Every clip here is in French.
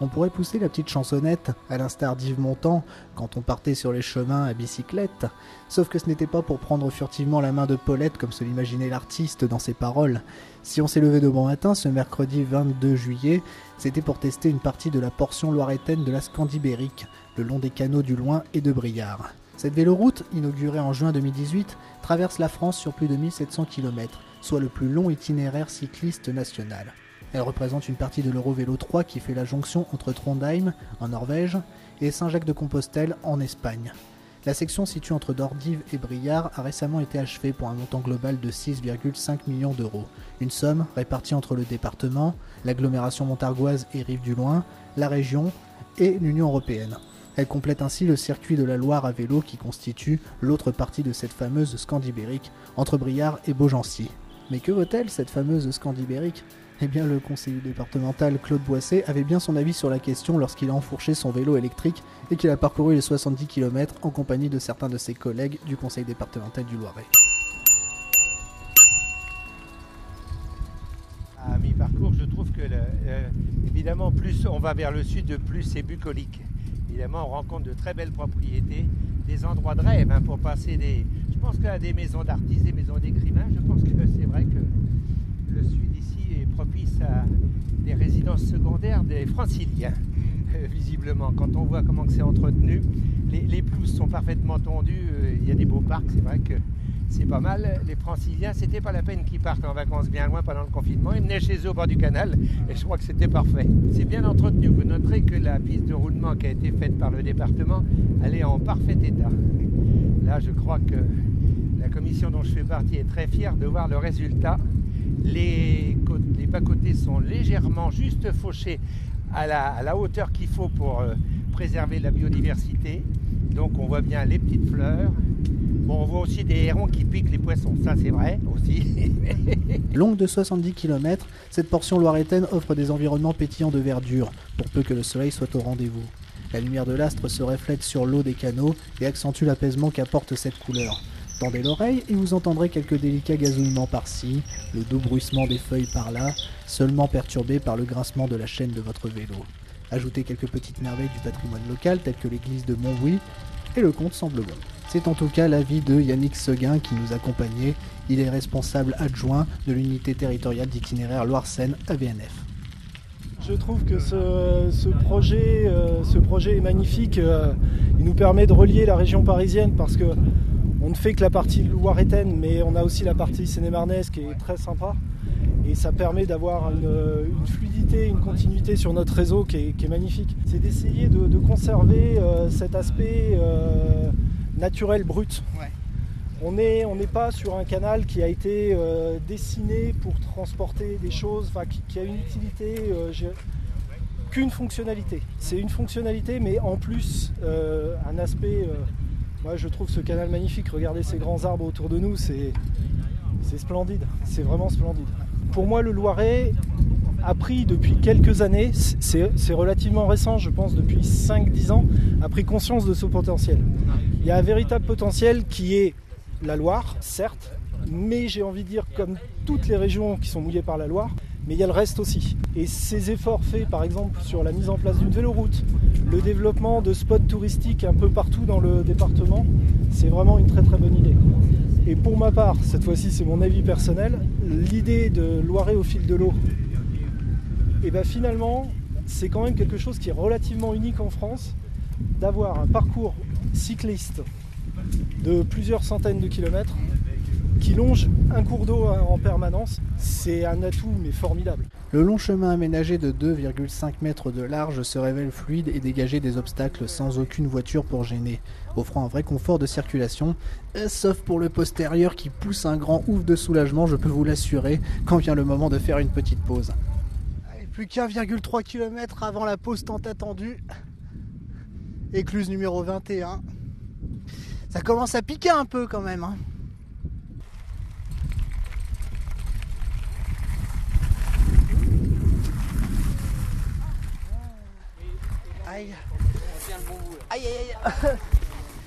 on pourrait pousser la petite chansonnette, à l'instar d'Yves Montand, quand on partait sur les chemins à bicyclette. Sauf que ce n'était pas pour prendre furtivement la main de Paulette comme se l'imaginait l'artiste dans ses paroles. Si on s'est levé de bon matin ce mercredi 22 juillet, c'était pour tester une partie de la portion loiretaine de la Scandibérique, le long des canaux du Loing et de Briard. Cette véloroute, inaugurée en juin 2018, traverse la France sur plus de 1700 km, soit le plus long itinéraire cycliste national. Elle représente une partie de l'Eurovélo 3 qui fait la jonction entre Trondheim, en Norvège, et Saint-Jacques-de-Compostelle, en Espagne. La section située entre Dordives et Briard a récemment été achevée pour un montant global de 6,5 millions d'euros. Une somme répartie entre le département, l'agglomération montargoise et Rives du Loing, la région et l'Union européenne. Elle complète ainsi le circuit de la Loire à vélo qui constitue l'autre partie de cette fameuse Scandibérique, entre Briard et Beaugency. Mais que vaut-elle cette fameuse Scandibérique ? Eh bien, le conseiller départemental Claude Boissé avait bien son avis sur la question lorsqu'il a enfourché son vélo électrique et qu'il a parcouru les 70 km en compagnie de certains de ses collègues du conseil départemental du Loiret. À mi-parcours, je trouve que, évidemment, plus on va vers le sud, plus c'est bucolique. Évidemment, on rencontre de très belles propriétés, des endroits de rêve pour passer des... Je pense qu'à des maisons d'artistes, des maisons d'écrivains, je pense que c'est vrai que le sud ici est propice à des résidences secondaires des franciliens, visiblement. Quand on voit comment c'est entretenu, les pelouses sont parfaitement tondues, il y a des beaux parcs, c'est vrai que c'est pas mal. Les franciliens, c'était pas la peine qu'ils partent en vacances bien loin pendant le confinement, ils venaient chez eux au bord du canal et je crois que c'était parfait. C'est bien entretenu, vous noterez que la piste de roulement qui a été faite par le département, elle est en parfait état. Là, je crois que la commission dont je fais partie est très fière de voir le résultat. Les bas-côtés sont légèrement juste fauchés à la hauteur qu'il faut pour préserver la biodiversité. Donc on voit bien les petites fleurs. Bon, on voit aussi des hérons qui piquent les poissons, ça c'est vrai aussi. Longue de 70 km, cette portion loiretaine offre des environnements pétillants de verdure, pour peu que le soleil soit au rendez-vous. La lumière de l'astre se reflète sur l'eau des canaux et accentue l'apaisement qu'apporte cette couleur. Tendez l'oreille et vous entendrez quelques délicats gazouillements par-ci, le doux bruissement des feuilles par-là, seulement perturbé par le grincement de la chaîne de votre vélo. Ajoutez quelques petites merveilles du patrimoine local telles que l'église de Montbouy et le compte semble bon. C'est en tout cas l'avis de Yannick Seguin qui nous accompagnait. Il est responsable adjoint de l'unité territoriale d'itinéraire Loire-Seine à VNF. Je trouve que ce projet est magnifique. Il nous permet de relier la région parisienne parce que on ne fait que la partie loiretaine, mais on a aussi la partie seine-et-marnaise qui est très sympa. Et ça permet d'avoir une fluidité, une continuité sur notre réseau qui est magnifique. C'est d'essayer de conserver cet aspect naturel, brut. Ouais. On n'est pas sur un canal qui a été dessiné pour transporter des choses, qui a une utilité, qu'une fonctionnalité. C'est une fonctionnalité, mais en plus, un aspect... Moi, je trouve ce canal magnifique. Regardez ces grands arbres autour de nous, c'est splendide. C'est vraiment splendide. Pour moi, le Loiret a pris depuis quelques années, c'est relativement récent, je pense depuis 5-10 ans, a pris conscience de ce potentiel. Il y a un véritable potentiel qui est la Loire, certes, mais j'ai envie de dire comme toutes les régions qui sont mouillées par la Loire, mais il y a le reste aussi. Et ces efforts faits, par exemple, sur la mise en place d'une véloroute, le développement de spots touristiques un peu partout dans le département, c'est vraiment une très très bonne idée. Et pour ma part, cette fois-ci c'est mon avis personnel, l'idée de Loiret au fil de l'eau, et bien finalement c'est quand même quelque chose qui est relativement unique en France, d'avoir un parcours cycliste de plusieurs centaines de kilomètres qui longe un cours d'eau en permanence, c'est un atout mais formidable. Le long chemin aménagé de 2,5 mètres de large se révèle fluide et dégagé des obstacles sans aucune voiture pour gêner, offrant un vrai confort de circulation, sauf pour le postérieur qui pousse un grand ouf de soulagement, je peux vous l'assurer, quand vient le moment de faire une petite pause. Allez, plus qu'1,3 km avant la pause tant attendue, écluse numéro 21. Ça commence à piquer un peu quand même, hein. Aïe. Aïe, aïe, aïe.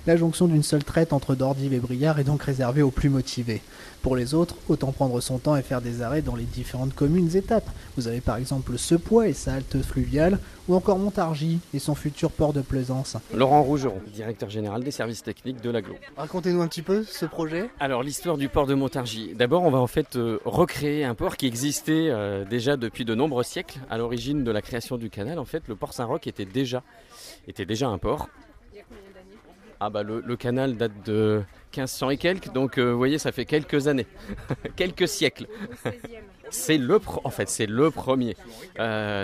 La jonction d'une seule traite entre Dordives et Briard est donc réservée aux plus motivés. Pour les autres, autant prendre son temps et faire des arrêts dans les différentes communes étapes. Vous avez par exemple Cepoix et sa halte fluviale, ou encore Montargis et son futur port de plaisance. Laurent Rougeron, directeur général des services techniques de l'agglo. Racontez-nous un petit peu ce projet. Alors l'histoire du port de Montargis. D'abord, on va en fait recréer un port qui existait déjà depuis de nombreux siècles. À l'origine de la création du canal, en fait, le port Saint-Roch était déjà un port. Ah bah le canal date de 1500 et quelques, donc vous voyez, ça fait quelques années, quelques siècles. C'est le premier,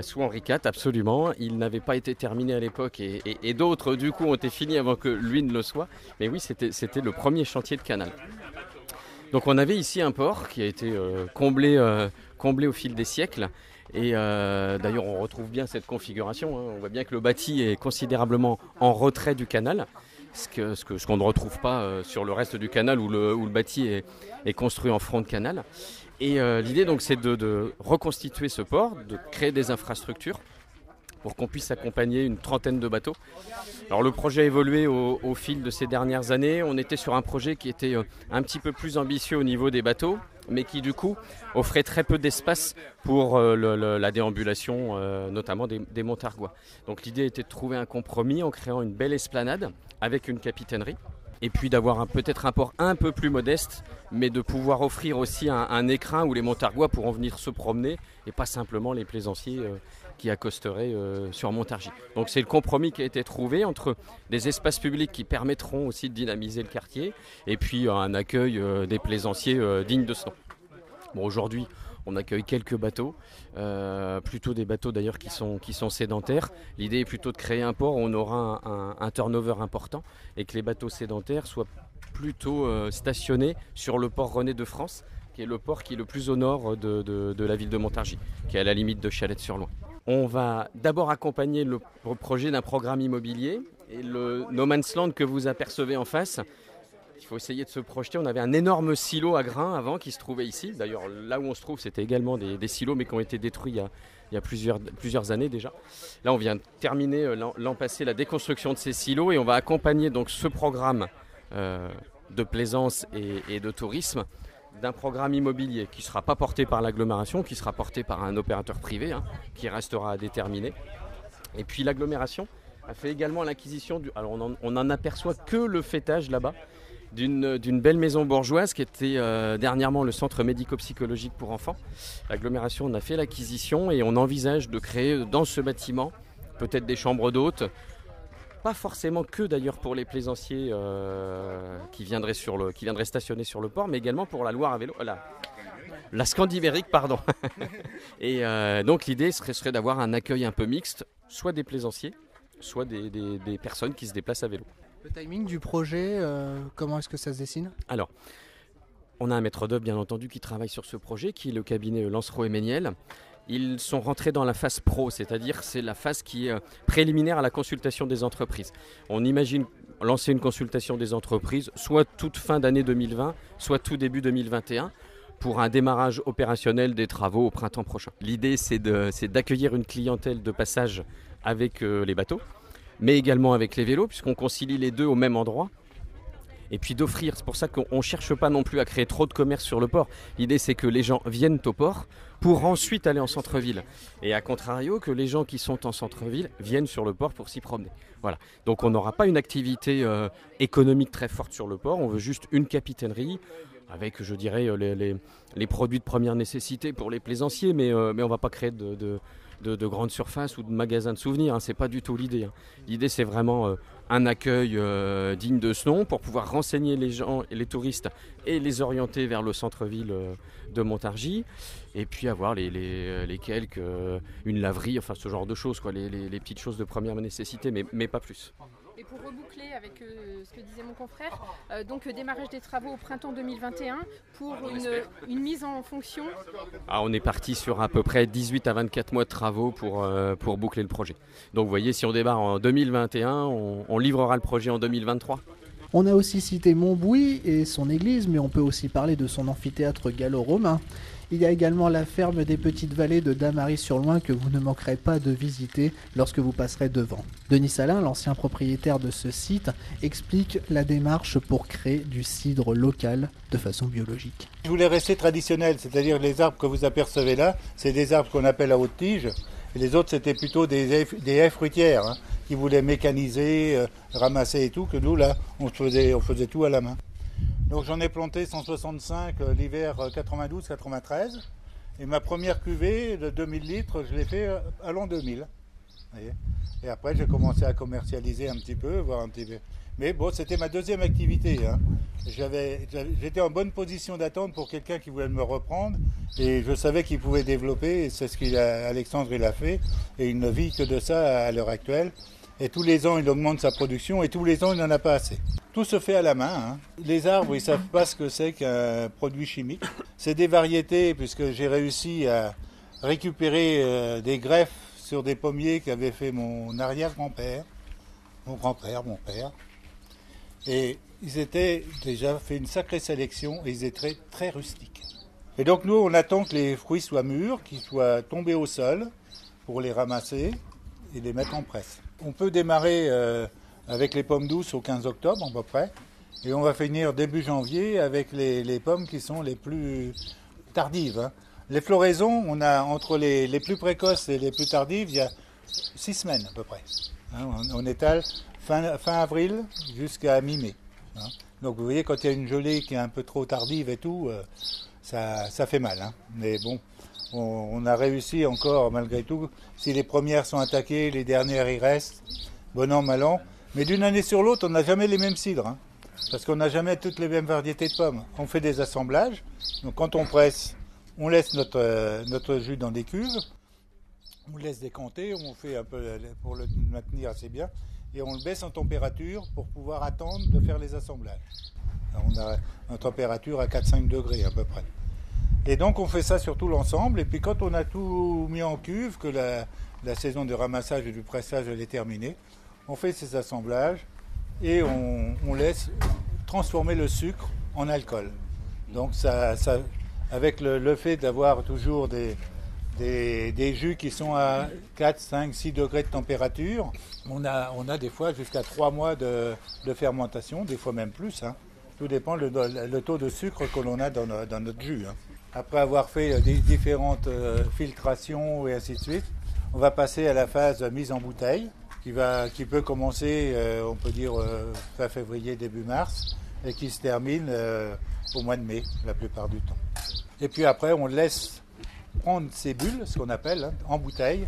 sous Henri IV, absolument. Il n'avait pas été terminé à l'époque et d'autres du coup ont été finis avant que lui ne le soit. Mais oui, c'était le premier chantier de canal. Donc on avait ici un port qui a été comblé au fil des siècles. Et d'ailleurs, on retrouve bien cette configuration, hein. On voit bien que le bâti est considérablement en retrait du canal. Ce qu'on ne retrouve pas sur le reste du canal où le bâti est construit en front de canal. Et l'idée, donc, c'est de reconstituer ce port, de créer des infrastructures pour qu'on puisse accompagner une trentaine de bateaux. Alors le projet a évolué au fil de ces dernières années. On était sur un projet qui était un petit peu plus ambitieux au niveau des bateaux, mais qui du coup offrait très peu d'espace pour la déambulation, notamment des Montargois. Donc l'idée était de trouver un compromis en créant une belle esplanade avec une capitainerie, et puis d'avoir peut-être un port un peu plus modeste, mais de pouvoir offrir aussi un écrin où les Montargois pourront venir se promener, et pas simplement les plaisanciers qui accosteraient sur Montargis. Donc c'est le compromis qui a été trouvé entre des espaces publics qui permettront aussi de dynamiser le quartier, et puis un accueil des plaisanciers digne de ce nom. Bon, aujourd'hui, on accueille quelques bateaux, plutôt des bateaux d'ailleurs qui sont sédentaires. L'idée est plutôt de créer un port où on aura un turnover important et que les bateaux sédentaires soient plutôt stationnés sur le port René de France, qui est le port qui est le plus au nord de la ville de Montargis, qui est à la limite de Chalette-sur-Loing. On va d'abord accompagner le projet d'un programme immobilier, et le No Man's Land que vous apercevez en face, il faut essayer de se projeter. On avait un énorme silo à grains avant qui se trouvait ici. D'ailleurs, là où on se trouve, c'était également des silos, mais qui ont été détruits il y a plusieurs années déjà. Là, on vient de terminer l'an passé la déconstruction de ces silos, et on va accompagner donc ce programme de plaisance et de tourisme d'un programme immobilier qui ne sera pas porté par l'agglomération, qui sera porté par un opérateur privé, hein, qui restera à déterminer. Et puis l'agglomération a fait également l'acquisition Alors, on n'en aperçoit que le faîtage là-bas, d'une belle maison bourgeoise qui était dernièrement le centre médico-psychologique pour enfants. L'agglomération en a fait l'acquisition et on envisage de créer dans ce bâtiment peut-être des chambres d'hôtes, pas forcément que d'ailleurs pour les plaisanciers qui viendraient stationner sur le port, mais également pour la Loire à vélo, la Scandibérique, pardon. Et donc l'idée serait d'avoir un accueil un peu mixte, soit des plaisanciers, soit des personnes qui se déplacent à vélo. Le timing du projet, comment est-ce que ça se dessine ? Alors, on a un maître d'œuvre, bien entendu, qui travaille sur ce projet, qui est le cabinet Lancereau et Méniel. Ils sont rentrés dans la phase pro, c'est-à-dire c'est la phase qui est préliminaire à la consultation des entreprises. On imagine lancer une consultation des entreprises soit toute fin d'année 2020, soit tout début 2021, pour un démarrage opérationnel des travaux au printemps prochain. L'idée, c'est d'accueillir une clientèle de passage avec les bateaux, mais également avec les vélos, puisqu'on concilie les deux au même endroit. Et puis d'offrir, c'est pour ça qu'on ne cherche pas non plus à créer trop de commerce sur le port. L'idée, c'est que les gens viennent au port pour ensuite aller en centre-ville. Et à contrario, que les gens qui sont en centre-ville viennent sur le port pour s'y promener. Voilà. Donc on n'aura pas une activité économique très forte sur le port, on veut juste une capitainerie, avec, je dirais, les produits de première nécessité pour les plaisanciers, mais on ne va pas créer de grandes surfaces ou de magasins de souvenirs, hein, c'est pas du tout l'idée, hein. L'idée, c'est vraiment un accueil digne de ce nom pour pouvoir renseigner les gens, les touristes, et les orienter vers le centre-ville de Montargis, et puis avoir les quelques, une laverie, enfin ce genre de choses, quoi, les petites choses de première nécessité, mais pas plus. Et pour reboucler avec ce que disait mon confrère, donc démarrage des travaux au printemps 2021 pour une mise en fonction. Ah, on est parti sur à peu près 18 à 24 mois de travaux pour boucler le projet. Donc vous voyez, si on démarre en 2021, on livrera le projet en 2023. On a aussi cité Montbouy et son église, mais on peut aussi parler de son amphithéâtre gallo-romain. Il y a également la ferme des Petites Vallées de Damary-sur-Loing que vous ne manquerez pas de visiter lorsque vous passerez devant. Denis Salin, l'ancien propriétaire de ce site, explique la démarche pour créer du cidre local de façon biologique. Je voulais rester traditionnel, c'est-à-dire les arbres que vous apercevez là, c'est des arbres qu'on appelle à haute tige. Et les autres, c'était plutôt des haies fruitières hein, qui voulaient mécaniser, ramasser et tout, que nous, là, on faisait tout à la main. Donc j'en ai planté 165 l'hiver 92-93. Et ma première cuvée de 2000 litres, je l'ai fait à l'an 2000. Voyez. Et après, j'ai commencé à commercialiser un petit peu, voir un petit peu. Mais bon, c'était ma deuxième activité. Hein. J'étais en bonne position d'attente pour quelqu'un qui voulait me reprendre. Et je savais qu'il pouvait développer. Et c'est ce qu'Alexandre a fait. Et il ne vit que de ça à l'heure actuelle. Et tous les ans, il augmente sa production. Et tous les ans, il n'en a pas assez. Tout se fait à la main. Hein. Les arbres, ils ne savent pas ce que c'est qu'un produit chimique. C'est des variétés, puisque j'ai réussi à récupérer des greffes sur des pommiers qu'avait fait mon arrière-grand-père, mon grand-père, mon père. Et ils étaient déjà fait une sacrée sélection et ils étaient très rustiques. Et donc nous, on attend que les fruits soient mûrs, qu'ils soient tombés au sol pour les ramasser et les mettre en presse. On peut démarrer avec les pommes douces au 15 octobre à peu près. Et on va finir début janvier avec les pommes qui sont les plus tardives, hein. Les floraisons, on a entre les plus précoces et les plus tardives, il y a 6 semaines à peu près. Hein, on étale fin avril jusqu'à mi-mai. Hein. Donc vous voyez, quand il y a une gelée qui est un peu trop tardive et tout, ça fait mal. Hein. Mais bon, on a réussi encore malgré tout. Si les premières sont attaquées, les dernières y restent, bon an, mal an. Mais d'une année sur l'autre, on n'a jamais les mêmes cidres. Hein, parce qu'on n'a jamais toutes les mêmes variétés de pommes. On fait des assemblages, donc quand on presse, on laisse notre jus dans des cuves, on le laisse décanter, on fait un peu pour le maintenir assez bien, et on le baisse en température pour pouvoir attendre de faire les assemblages. Alors on a une température à 4-5 degrés à peu près. Et donc on fait ça sur tout l'ensemble, et puis quand on a tout mis en cuve, que la saison de ramassage et du pressage elle est terminée, on fait ces assemblages et on laisse transformer le sucre en alcool. Donc ça avec le fait d'avoir toujours des jus qui sont à 4, 5, 6 degrés de température, on a des fois jusqu'à 3 mois de fermentation, des fois même plus. Hein. Tout dépend le taux de sucre que l'on a dans notre jus. Hein. Après avoir fait différentes filtrations et ainsi de suite, on va passer à la phase mise en bouteille qui peut commencer, on peut dire, fin février, début mars, et qui se termine au mois de mai la plupart du temps. Et puis après, on laisse prendre ces bulles, ce qu'on appelle, hein, en bouteille.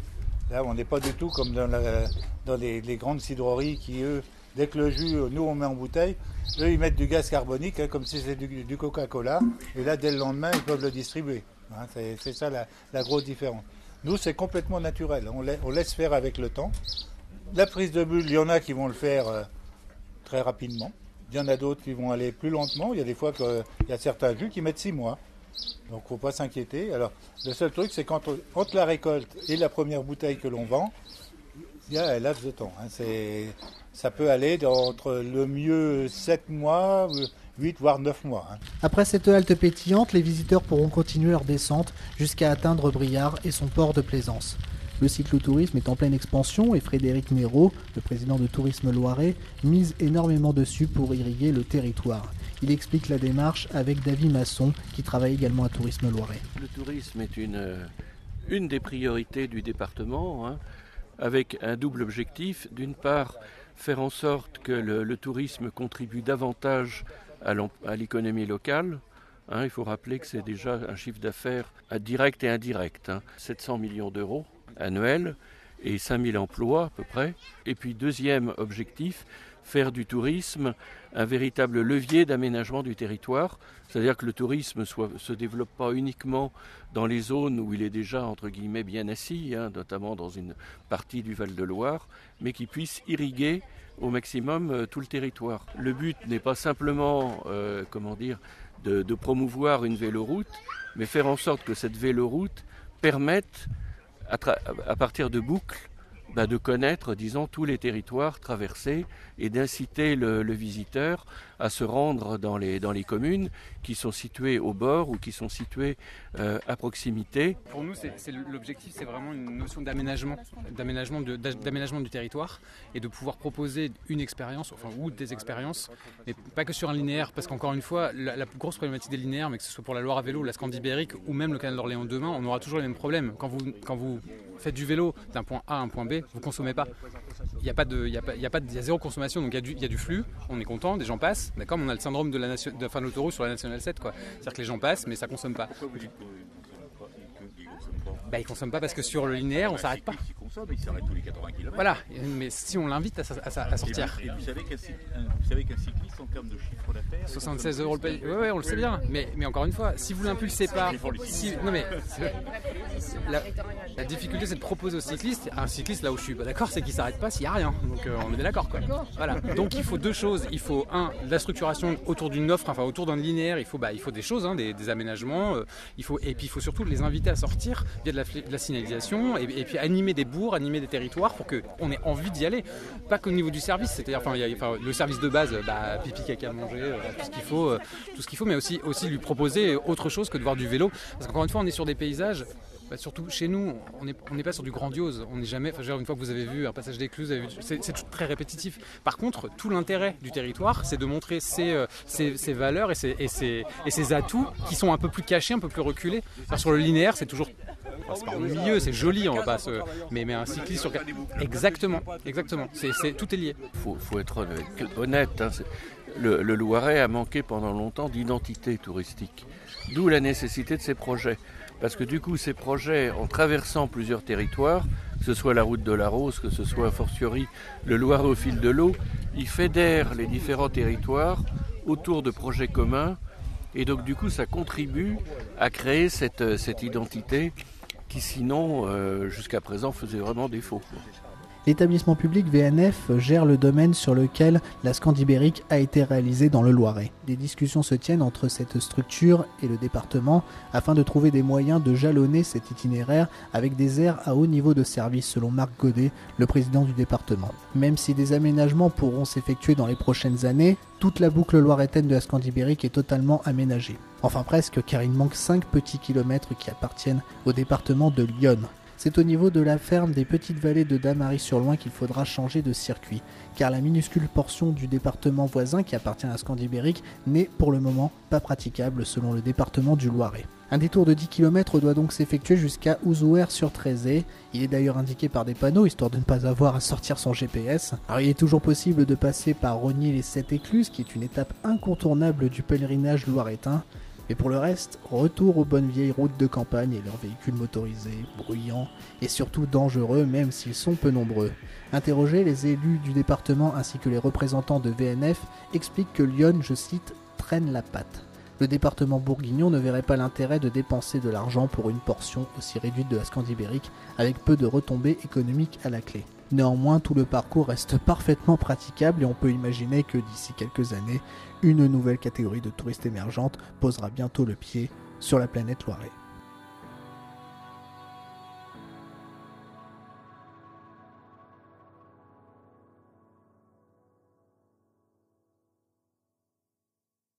Là, on n'est pas du tout comme dans les grandes cidreries qui, eux, dès que le jus, nous, on met en bouteille, eux, ils mettent du gaz carbonique, hein, comme si c'était du Coca-Cola. Et là, dès le lendemain, ils peuvent le distribuer. Hein, c'est ça la grosse différence. Nous, c'est complètement naturel. On laisse faire avec le temps. La prise de bulles, il y en a qui vont le faire très rapidement. Il y en a d'autres qui vont aller plus lentement. Il y a des fois qu'il y a certains jus qui mettent 6 mois. Donc il ne faut pas s'inquiéter. Alors le seul truc, c'est qu'entre la récolte et la première bouteille que l'on vend, il y a un laps de temps. Hein. Ça peut aller entre le mieux 7 mois, 8 voire 9 mois. Hein. Après cette halte pétillante, les visiteurs pourront continuer leur descente jusqu'à atteindre Briard et son port de plaisance. Le cyclotourisme est en pleine expansion et Frédéric Méraud, le président de Tourisme Loiret, mise énormément dessus pour irriguer le territoire. Il explique la démarche avec David Masson, qui travaille également à Tourisme Loiret. Le tourisme est une des priorités du département, hein, avec un double objectif. D'une part, faire en sorte que le tourisme contribue davantage à l'économie locale. Hein, il faut rappeler que c'est déjà un chiffre d'affaires direct et indirect, hein, 700 millions d'euros annuels et 5000 emplois à peu près. Et puis deuxième objectif, faire du tourisme un véritable levier d'aménagement du territoire, c'est-à-dire que le tourisme ne se développe pas uniquement dans les zones où il est déjà, entre guillemets, bien assis, hein, notamment dans une partie du Val de Loire, mais qui puisse irriguer au maximum tout le territoire. Le but n'est pas simplement, de promouvoir une véloroute, mais faire en sorte que cette véloroute permette, à partir de boucles, de connaître, disons, tous les territoires traversés et d'inciter le visiteur à se rendre dans les communes qui sont situées au bord ou qui sont situées à proximité. Pour nous, l'objectif, c'est vraiment une notion d'aménagement du territoire et de pouvoir proposer une expérience, enfin, ou des expériences, mais pas que sur un linéaire, parce qu'encore une fois, la plus grosse problématique des linéaires, mais que ce soit pour la Loire à vélo, la Scandibérique ou même le Canal d'Orléans demain, on aura toujours les mêmes problèmes. Quand vous faites du vélo d'un point A à un point B, vous ne consommez pas. Il y a zéro consommation, donc il y a du flux, on est content, des gens passent, d'accord, mais on a le syndrome de l'autoroute sur la Nationale 7, quoi. C'est-à-dire que les gens passent, mais ça ne consomme pas. Ils ne consomment pas parce que sur le linéaire, on ne s'arrête pas. Il s'arrête tous les 80 km. Voilà, mais si on l'invite à sortir. Et vous savez qu'un cycliste, en termes de chiffre d'affaires... 76 € le pays. Oui, on le sait bien. Mais encore une fois, si vous ne l'impulsez pas... La difficulté, c'est de proposer aux cyclistes. Un cycliste, là où je suis pas d'accord, c'est qu'il ne s'arrête pas s'il n'y a rien. Donc on est d'accord, quoi. Voilà. Donc il faut deux choses. Il faut, un, la structuration autour d'une offre, enfin autour d'un linéaire. Il faut des choses, hein, des aménagements. Et puis il faut surtout les inviter à sortir via de la signalisation et puis animer des bouts, animer des territoires pour qu'on ait envie d'y aller, pas qu'au niveau du service, c'est-à-dire le service de base, pipi, caca, manger, tout ce qu'il faut, mais aussi lui proposer autre chose que de voir du vélo, parce qu'encore une fois on est sur des paysages, surtout chez nous, on n'est pas sur du grandiose, on n'est jamais, une fois que vous avez vu un passage d'écluse, c'est très répétitif. Par contre, tout l'intérêt du territoire, c'est de montrer ses valeurs et ses atouts qui sont un peu plus cachés, un peu plus reculés. Alors, sur le linéaire, c'est toujours... c'est pas ennuyeux, c'est joli, on va pas se... mais un cycliste sur... Exactement. Tout est lié. Faut être honnête, hein. Le Loiret a manqué pendant longtemps d'identité touristique, d'où la nécessité de ces projets. Parce que du coup, ces projets, en traversant plusieurs territoires, que ce soit la route de la Rose, que ce soit fortiori le Loiret au fil de l'eau, ils fédèrent les différents territoires autour de projets communs. Et donc du coup, ça contribue à créer cette identité qui sinon, jusqu'à présent, faisait vraiment défaut. L'établissement public VNF gère le domaine sur lequel la Scandibérique a été réalisée dans le Loiret. Des discussions se tiennent entre cette structure et le département afin de trouver des moyens de jalonner cet itinéraire avec des aires à haut niveau de service, selon Marc Godet, le président du département. Même si des aménagements pourront s'effectuer dans les prochaines années, toute la boucle loiretaine de la Scandibérique est totalement aménagée. Enfin presque, car il manque 5 petits kilomètres qui appartiennent au département de Lyon. C'est au niveau de la ferme des petites vallées de Damary-sur-Loing qu'il faudra changer de circuit, car la minuscule portion du département voisin qui appartient à Scandibérique n'est pour le moment pas praticable selon le département du Loiret. Un détour de 10 km doit donc s'effectuer jusqu'à Ouzouer-sur-Trézé. Il est d'ailleurs indiqué par des panneaux, histoire de ne pas avoir à sortir son GPS. Alors il est toujours possible de passer par Rognier les 7 écluses, qui est une étape incontournable du pèlerinage loiretain. Mais pour le reste, retour aux bonnes vieilles routes de campagne et leurs véhicules motorisés, bruyants et surtout dangereux même s'ils sont peu nombreux. Interrogés, les élus du département ainsi que les représentants de VNF expliquent que Lyon, je cite, « traîne la patte ». Le département bourguignon ne verrait pas l'intérêt de dépenser de l'argent pour une portion aussi réduite de la Scandibérique, avec peu de retombées économiques à la clé. Néanmoins, tout le parcours reste parfaitement praticable et on peut imaginer que d'ici quelques années, une nouvelle catégorie de touristes émergentes posera bientôt le pied sur la planète Loiret.